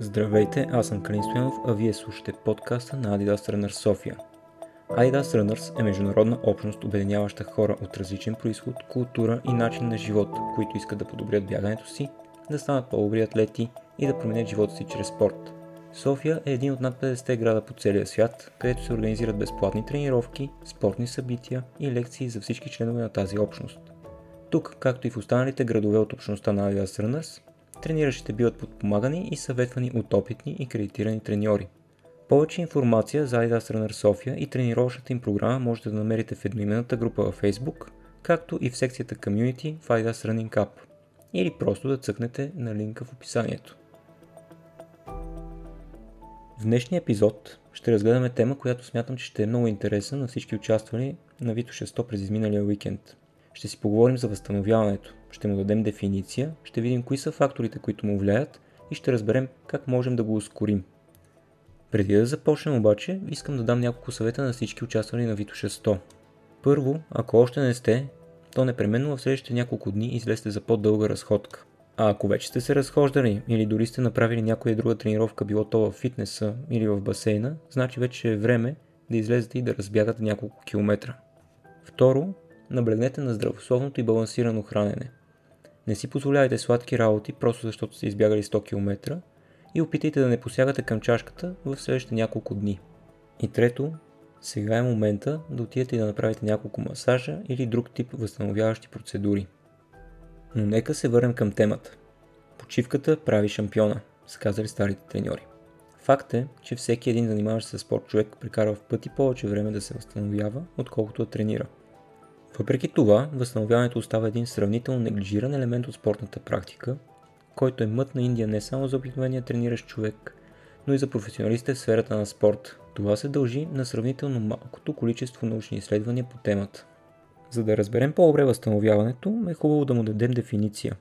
Здравейте, аз съм Калин Стоянов, а вие слушате подкаста на Adidas Runners Sofia. Adidas Runners е международна общност, обединяваща хора от различен происход, култура и начин на живот, които искат да подобрят бягането си, да станат по-добри атлети и да променят живота си чрез спорт. София е един от над 50 града по целия свят, където се организират безплатни тренировки, спортни събития и лекции за всички членове на тази общност. Тук, както и в останалите градове от общността на Adidas Runners, трениращите биват подпомагани и съветвани от опитни и кредитирани треньори. Повече информация за Adidas Runner София и тренировъчната им програма можете да намерите в едноименната група във Facebook, както и в секцията Community в Adidas Running Cup, или просто да цъкнете на линка в описанието. В днешния епизод ще разгледаме тема, която смятам, че ще е много интересна на всички участвали на Vito 600 през изминалия уикенд. Ще си поговорим за възстановяването, ще му дадем дефиниция, ще видим кои са факторите, които му влияят и ще разберем как можем да го ускорим. Преди да започнем обаче, искам да дам няколко съвета на всички участвали на Vito 600. Първо, ако още не сте, то непременно в следващите няколко дни излезте за по-дълга разходка. А ако вече сте се разхождали или дори сте направили някоя друга тренировка, било то в фитнеса или в басейна, значи вече е време да излезете и да разбягате няколко километра. Второ, наблегнете на здравословното и балансирано хранене. Не си позволявайте сладки работи, просто защото сте избягали 100 км и опитайте да не посягате към чашката в следващите няколко дни. И трето, сега е момента да отидете и да направите няколко масажа или друг тип възстановяващи процедури. Но нека се върнем към темата. Почивката прави шампиона, са казали старите треньори. Факт е, че всеки един занимаващ се със спорт човек прекарва в пъти повече време да се възстановява, отколкото да тренира. Въпреки това, възстановяването остава един сравнително неглижиран елемент от спортната практика, който е мът на Индия не само за обикновения трениращ човек, но и за професионалистите в сферата на спорт. Това се дължи на сравнително малкото количество научни изследвания по темата. За да разберем по-добре възстановяването, е хубаво да му дадем дефиниция.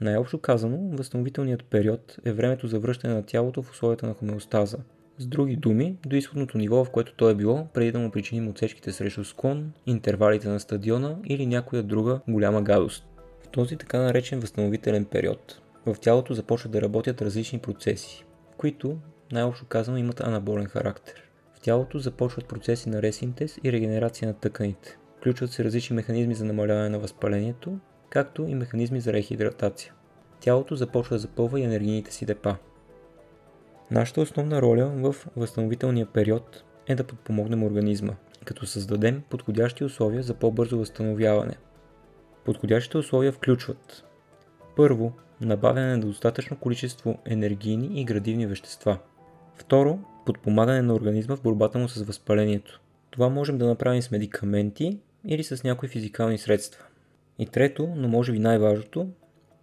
Най-общо казано, възстановителният период е времето за връщане на тялото в условията на хомеостаза. С други думи, до изходното ниво, в което то е било, преди да му причиним отсечките срещу склон, интервалите на стадиона или някоя друга голяма гадост. В този така наречен възстановителен период, в тялото започват да работят различни процеси, които, най-общо казано, имат анаболен характер. В тялото започват процеси на ресинтез и регенерация на тъканите. Включват се различни механизми за намаляване на възпалението, както и механизми за рехидратация. Тялото започва да запълва и енергийните си депа. Нашата основна роля в възстановителния период е да подпомогнем организма, като създадем подходящи условия за по-бързо възстановяване. Подходящите условия включват: първо, набавяне на достатъчно количество енергийни и градивни вещества. Второ, подпомагане на организма в борбата му с възпалението. Това можем да направим с медикаменти или с някои физикални средства. И трето, но може би най-важното,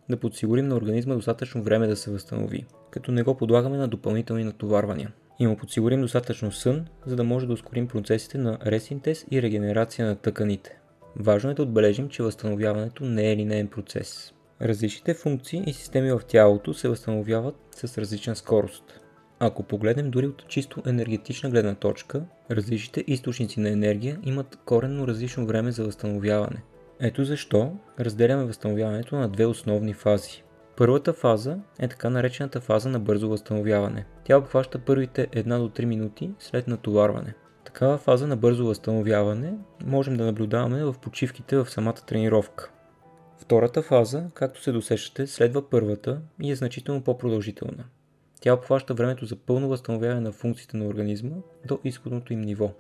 да подсигурим на организма достатъчно време да се възстанови, като не го подлагаме на допълнителни натоварвания. И му подсигурим достатъчно сън, за да може да ускорим процесите на ресинтез и регенерация на тъканите. Важно е да отбележим, че възстановяването не е линеен процес. Различните функции и системи в тялото се възстановяват с различна скорост. Ако погледнем дори от чисто енергетична гледна точка, различните източници на енергия имат коренно различно време за възстановяване. Ето защо разделяме възстановяването на две основни фази. Първата фаза е така наречената фаза на бързо възстановяване. Тя обхваща първите 1 до 3 минути след натоварване. Такава фаза на бързо възстановяване можем да наблюдаваме в почивките в самата тренировка. Втората фаза, както се досещате, следва първата и е значително по-продължителна. Тя обхваща времето за пълно възстановяване на функциите на организма до изходното им ниво.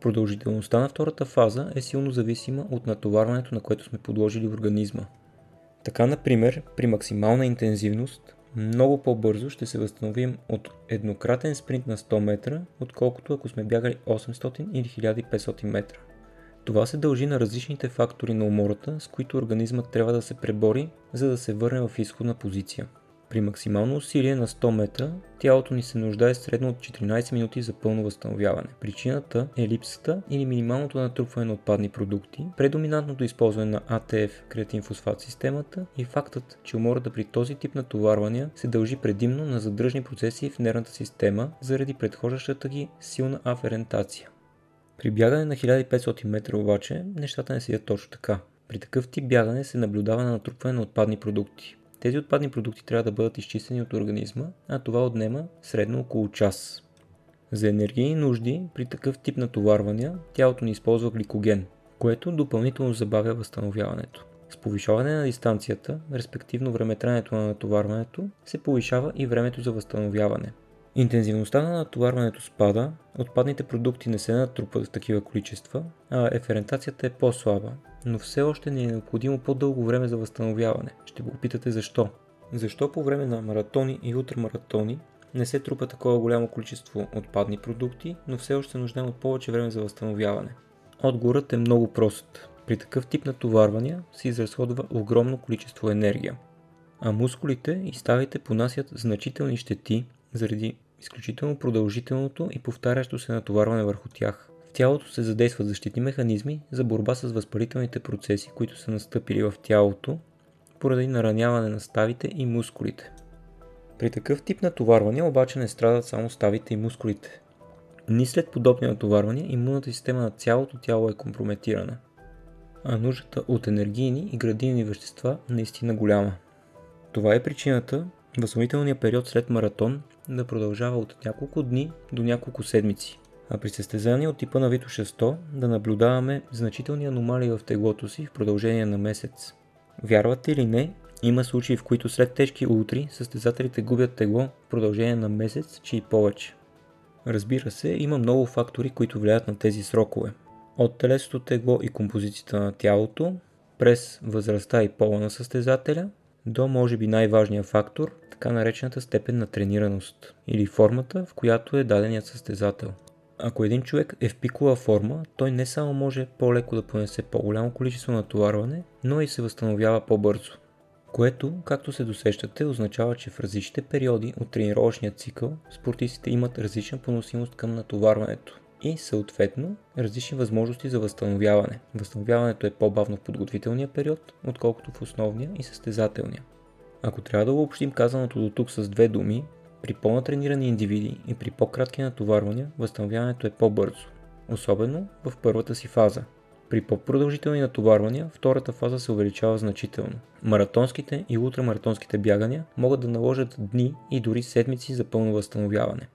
Продължителността на втората фаза е силно зависима от натоварването, на което сме подложили организма. Така, например, при максимална интензивност, много по-бързо ще се възстановим от еднократен спринт на 100 метра, отколкото ако сме бягали 800 или 1500 метра. Това се дължи на различните фактори на умората, с които организмът трябва да се пребори, за да се върне в изходна позиция. При максимално усилие на 100 метра, тялото ни се нуждае средно от 14 минути за пълно възстановяване. Причината е липсата или минималното натрупване на отпадни продукти, предоминантното използване на АТФ креатинфосфат системата и фактът, че умората при този тип натоварвания се дължи предимно на задръжни процеси в нервната система заради предхождащата ги силна аферентация. При бягане на 1500 метра обаче, нещата не седят точно така. При такъв тип бягане се наблюдава на натрупване на отпадни продукти. Тези отпадни продукти трябва да бъдат изчистени от организма, а това отнема средно около час. За енергийни нужди при такъв тип натоварвания тялото ни използва гликоген, което допълнително забавя възстановяването. С повишаване на дистанцията, респективно времетраенето на натоварването, се повишава и времето за възстановяване. Интензивността на натоварването спада, отпадните продукти не се натрупват в такива количества, а еферентацията е по-слаба, но все още не е необходимо по-дълго време за възстановяване. Ще го опитате защо. Защо по време на маратони и ултрамаратони не се трупа такова голямо количество отпадни продукти, но все още нуждаем от повече време за възстановяване? Отговорът е много прост. При такъв тип натоварвания се изразходва огромно количество енергия, а мускулите и ставите понасят значителни щети заради изключително продължителното и повтарящо се натоварване върху тях. В тялото се задействат защитни механизми за борба с възпалителните процеси, които са настъпили в тялото поради нараняване на ставите и мускулите. При такъв тип натоварвания обаче не страдат само ставите и мускулите. Ни след подобни натоварвания имунната система на цялото тяло е компрометирана, а нуждата от енергийни и градивни вещества наистина голяма. Това е причината възстановителният период след маратон да продължава от няколко дни до няколко седмици, а при състезания от типа на Vito 600 да наблюдаваме значителни аномалии в теглото си в продължение на месец. Вярвате или не, има случаи, в които след тежки ултри състезателите губят тегло в продължение на месец, че и повече. Разбира се, има много фактори, които влияят на тези срокове. От телесното тегло и композицията на тялото, през възрастта и пола на състезателя, до може би най-важния фактор, така наречената степен на тренираност или формата, в която е даденият състезател. Ако един човек е в пикова форма, той не само може по-леко да понесе по-голямо количество натоварване, но и се възстановява по-бързо, което, както се досещате, означава, че в различните периоди от тренировъчния цикъл спортистите имат различна поносимост към натоварването и съответно различни възможности за възстановяване. Възстановяването е по-бавно в подготвителния период, отколкото в основния и състезателния. Ако трябва да обобщим казаното до тук с две думи, при по-натренирани индивиди и при по-кратки натоварвания възстановяването е по-бързо, особено в първата си фаза. При по-продължителни натоварвания втората фаза се увеличава значително. Маратонските и ултрамаратонските бягания могат да наложат дни и дори седмици за пълно възстановяване.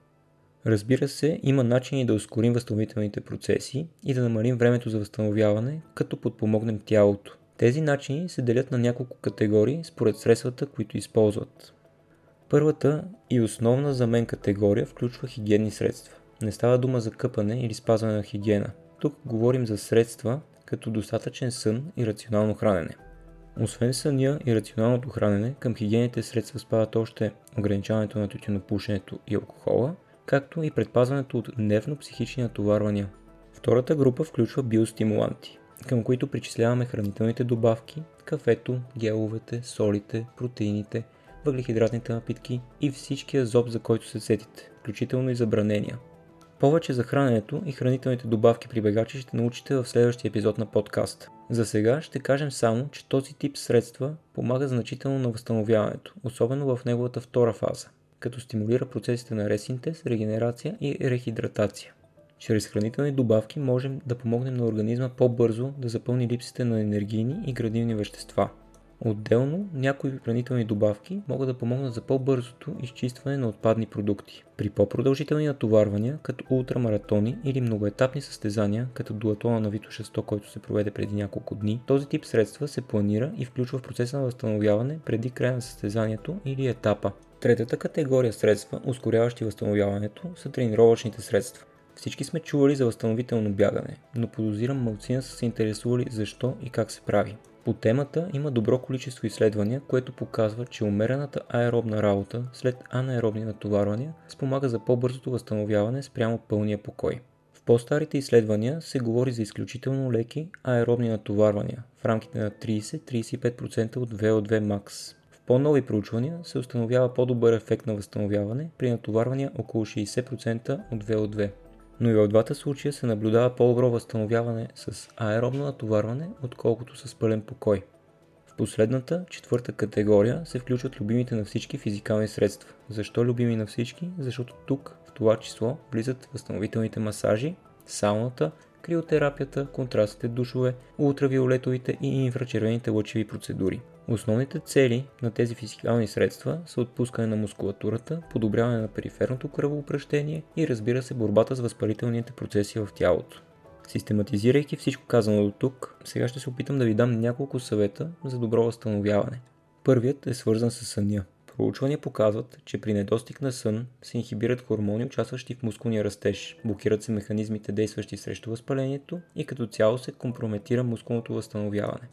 Разбира се, има начини да ускорим възстановителните процеси и да намалим времето за възстановяване, като подпомогнем тялото. Тези начини се делят на няколко категории според средствата, които използват. Първата и основна за мен категория включва хигиенни средства. Не става дума за къпане или спазване на хигиена. Тук говорим за средства като достатъчен сън и рационално хранене. Освен съня и рационалното хранене, към хигиенните средства спадат още ограничаването на тютюнопушенето и алкохола, както и предпазването от нервно-психични натоварвания. Втората група включва биостимуланти, към които причисляваме хранителните добавки, кафето, геловете, солите, протеините, въглехидратните напитки и всичкия зоб, за който се сетите, включително и забранения. Повече за храненето и хранителните добавки при бегачи ще научите в следващия епизод на подкаст. За сега ще кажем само, че този тип средства помага значително на възстановяването, особено в неговата втора фаза, като стимулира процесите на ресинтез, регенерация и рехидратация. Чрез хранителни добавки можем да помогнем на организма по-бързо да запълни липсите на енергийни и градивни вещества. Отделно, някои хранителни добавки могат да помогнат за по-бързото изчистване на отпадни продукти. При по-продължителни натоварвания, като ултрамаратони или многоетапни състезания, като дуатлона на Vito 600, който се проведе преди няколко дни, този тип средства се планира и включва в процеса на възстановяване преди края на състезанието или етапа. Третата категория средства, ускоряващи възстановяването, са тренировъчните средства. Всички сме чували за възстановително бягане, но подозирам малцина са се интересували защо и как се прави. По темата има добро количество изследвания, което показва, че умерената аеробна работа след анаеробни натоварвания спомага за по-бързото възстановяване спрямо пълния покой. В по-старите изследвания се говори за изключително леки аеробни натоварвания в рамките на 30-35% от ВО2 макс. В по-нови проучвания се установява по-добър ефект на възстановяване при натоварвания около 60% от ВО2. Но и в двата случая се наблюдава по-добро възстановяване с аеробно натоварване, отколкото с пълен покой. В последната, четвърта категория се включват любимите на всички физикални средства. Защо любими на всички? Защото тук в това число влизат възстановителните масажи, сауната, криотерапията, контрастните душове, ултравиолетовите и инфрачервените лъчеви процедури. Основните цели на тези физикални средства са отпускане на мускулатурата, подобряване на периферното кръвообращение и, разбира се, борбата с възпалителните процеси в тялото. Систематизирайки всичко казано до тук, сега ще се опитам да ви дам няколко съвета за добро възстановяване. Първият е свързан с съня. Проучвания показват, че при недостиг на сън се инхибират хормони, участващи в мускулния растеж, блокират се механизмите, действащи срещу възпалението и като цяло се компрометира мускулното възстановяване.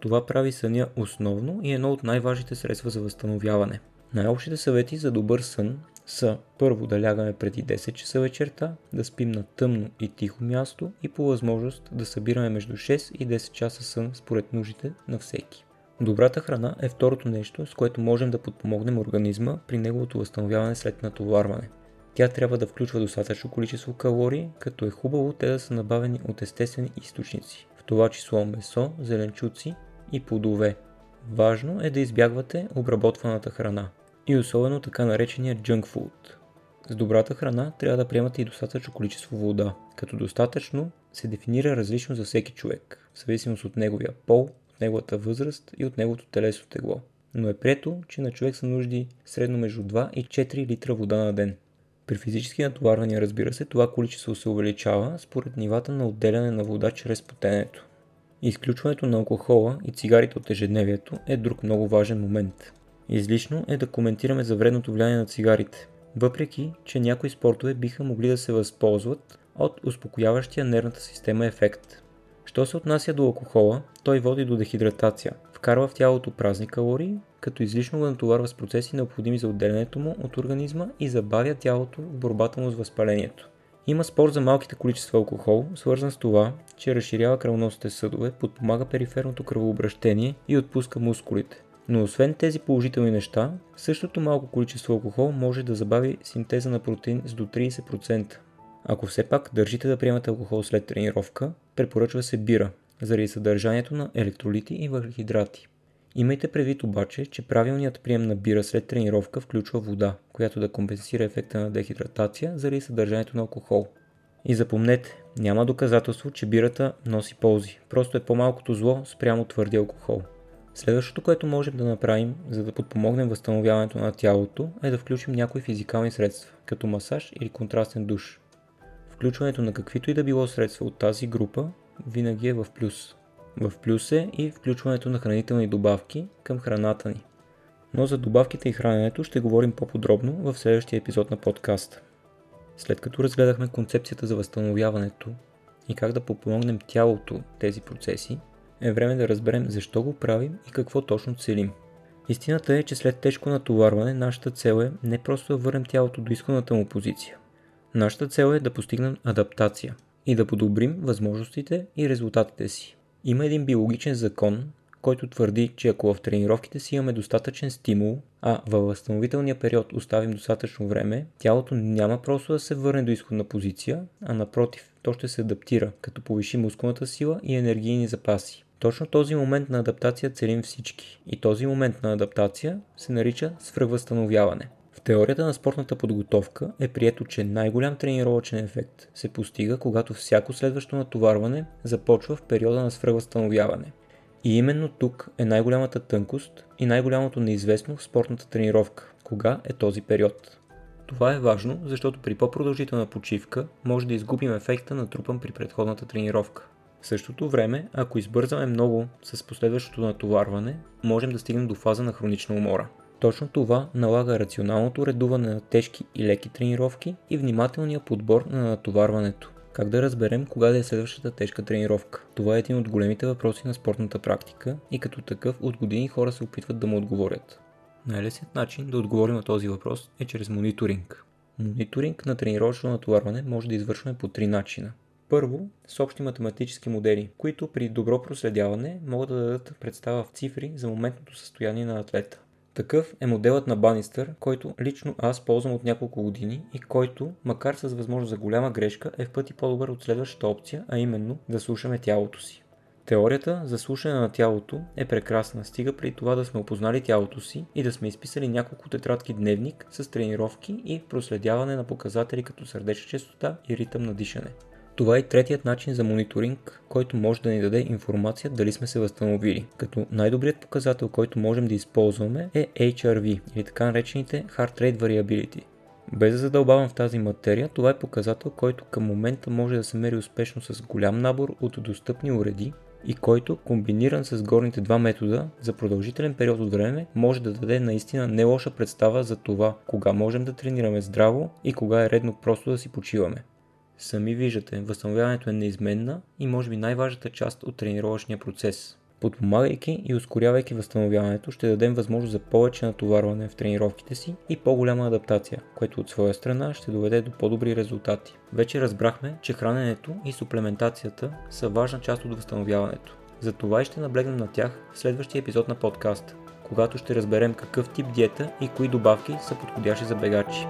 Това прави съня основно и едно от най-важните средства за възстановяване. Най-общите съвети за добър сън са: първо, да лягаме преди 10 часа вечерта, да спим на тъмно и тихо място и по възможност да събираме между 6 и 10 часа сън според нуждите на всеки. Добрата храна е второто нещо, с което можем да подпомогнем организма при неговото възстановяване след натоварване. Тя трябва да включва достатъчно количество калории, като е хубаво те да са набавени от естествени източници, в това число месо, зеленчуци и плодове. Важно е да избягвате обработваната храна и особено така наречения junk food. С добрата храна трябва да приемате и достатъчно количество вода, като достатъчно се дефинира различно за всеки човек, в зависимост от неговия пол, от неговата възраст и от неговото телесно тегло. Но е прието, че на човек са нужди средно между 2 и 4 литра вода на ден. При физически натоварвания, разбира се, това количество се увеличава според нивата на отделяне на вода чрез потенето. Изключването на алкохола и цигарите от ежедневието е друг много важен момент. Излишно е да коментираме за вредното влияние на цигарите, въпреки че някои спортове биха могли да се възползват от успокояващия нервната система ефект. Що се отнася до алкохола, той води до дехидратация, вкарва в тялото празни калории, като излишно го натоварва с процеси, необходими за отделянето му от организма и забавя тялото в борбата му с възпалението. Има спор за малките количества алкохол, свързан с това, че разширява кръвоносните съдове, подпомага периферното кръвообращение и отпуска мускулите. Но освен тези положителни неща, същото малко количество алкохол може да забави синтеза на протеин с до 30%. Ако все пак държите да приемате алкохол след тренировка, препоръчва се бира, заради съдържанието на електролити и въглехидрати. Имайте предвид обаче, че правилният прием на бира след тренировка включва вода, която да компенсира ефекта на дехидратация заради съдържанието на алкохол. И запомнете, няма доказателство, че бирата носи ползи, просто е по-малкото зло спрямо твърдия алкохол. Следващото, което можем да направим, за да подпомогнем възстановяването на тялото, е да включим някои физикални средства, като масаж или контрастен душ. Включването на каквито и да било средства от тази група винаги е в плюс. В плюс е и включването на хранителни добавки към храната ни. Но за добавките и храненето ще говорим по-подробно в следващия епизод на подкаста. След като разгледахме концепцията за възстановяването и как да подпомогнем тялото тези процеси, е време да разберем защо го правим и какво точно целим. Истината е, че след тежко натоварване нашата цел е не просто да върнем тялото до изходната му позиция. Нашата цел е да постигнем адаптация и да подобрим възможностите и резултатите си. Има един биологичен закон, който твърди, че ако в тренировките си имаме достатъчен стимул, а във възстановителния период оставим достатъчно време, тялото няма просто да се върне до изходна позиция, а напротив, то ще се адаптира, като повиши мускулната сила и енергийни запаси. Точно този момент на адаптация целим всички и този момент на адаптация се нарича свръхвъзстановяване. В теорията на спортната подготовка е прието, че най-голям тренировъчен ефект се постига, когато всяко следващо натоварване започва в периода на свръхвъзстановяване. И именно тук е най-голямата тънкост и най-голямото неизвестно в спортната тренировка. Кога е този период? Това е важно, защото при по-продължителна почивка може да изгубим ефекта натрупан при предходната тренировка. В същото време, ако избързаме много с последващото натоварване, можем да стигнем до фаза на хронична умора. Точно това налага рационалното редуване на тежки и леки тренировки и внимателния подбор на натоварването. Как да разберем кога да е следващата тежка тренировка? Това е един от големите въпроси на спортната практика и като такъв от години хора се опитват да му отговорят. Най-лесният начин да отговорим на този въпрос е чрез мониторинг. Мониторинг на тренировъчно натоварване може да извършваме по три начина. Първо, с общи математически модели, които при добро проследяване могат да дадат представа в цифри за моментното състояние на атлета. Такъв е моделът на Банистър, който лично аз ползвам от няколко години и който, макар с възможност за голяма грешка, е в пъти по-добър от следващата опция, а именно да слушаме тялото си. Теорията за слушане на тялото е прекрасна, стига при това да сме опознали тялото си и да сме изписали няколко тетрадки дневник с тренировки и проследяване на показатели като сърдечна честота и ритъм на дишане. Това е и третият начин за мониторинг, който може да ни даде информация дали сме се възстановили, като най-добрият показател, който можем да използваме е HRV или така наречените Heart Rate Variability. Без да задълбавам в тази материя, това е показател, който към момента може да се мери успешно с голям набор от достъпни уреди и който, комбиниран с горните два метода, за продължителен период от време може да даде наистина не лоша представа за това кога можем да тренираме здраво и кога е редно просто да си почиваме. Сами виждате, възстановяването е неизменна и може би най-важната част от тренировъчния процес. Подпомагайки и ускорявайки възстановяването, ще дадем възможност за повече натоварване в тренировките си и по-голяма адаптация, което от своя страна ще доведе до по-добри резултати. Вече разбрахме, че храненето и суплементацията са важна част от възстановяването. Затова и ще наблегнем на тях в следващия епизод на подкаста, когато ще разберем какъв тип диета и кои добавки са подходящи за бегачи.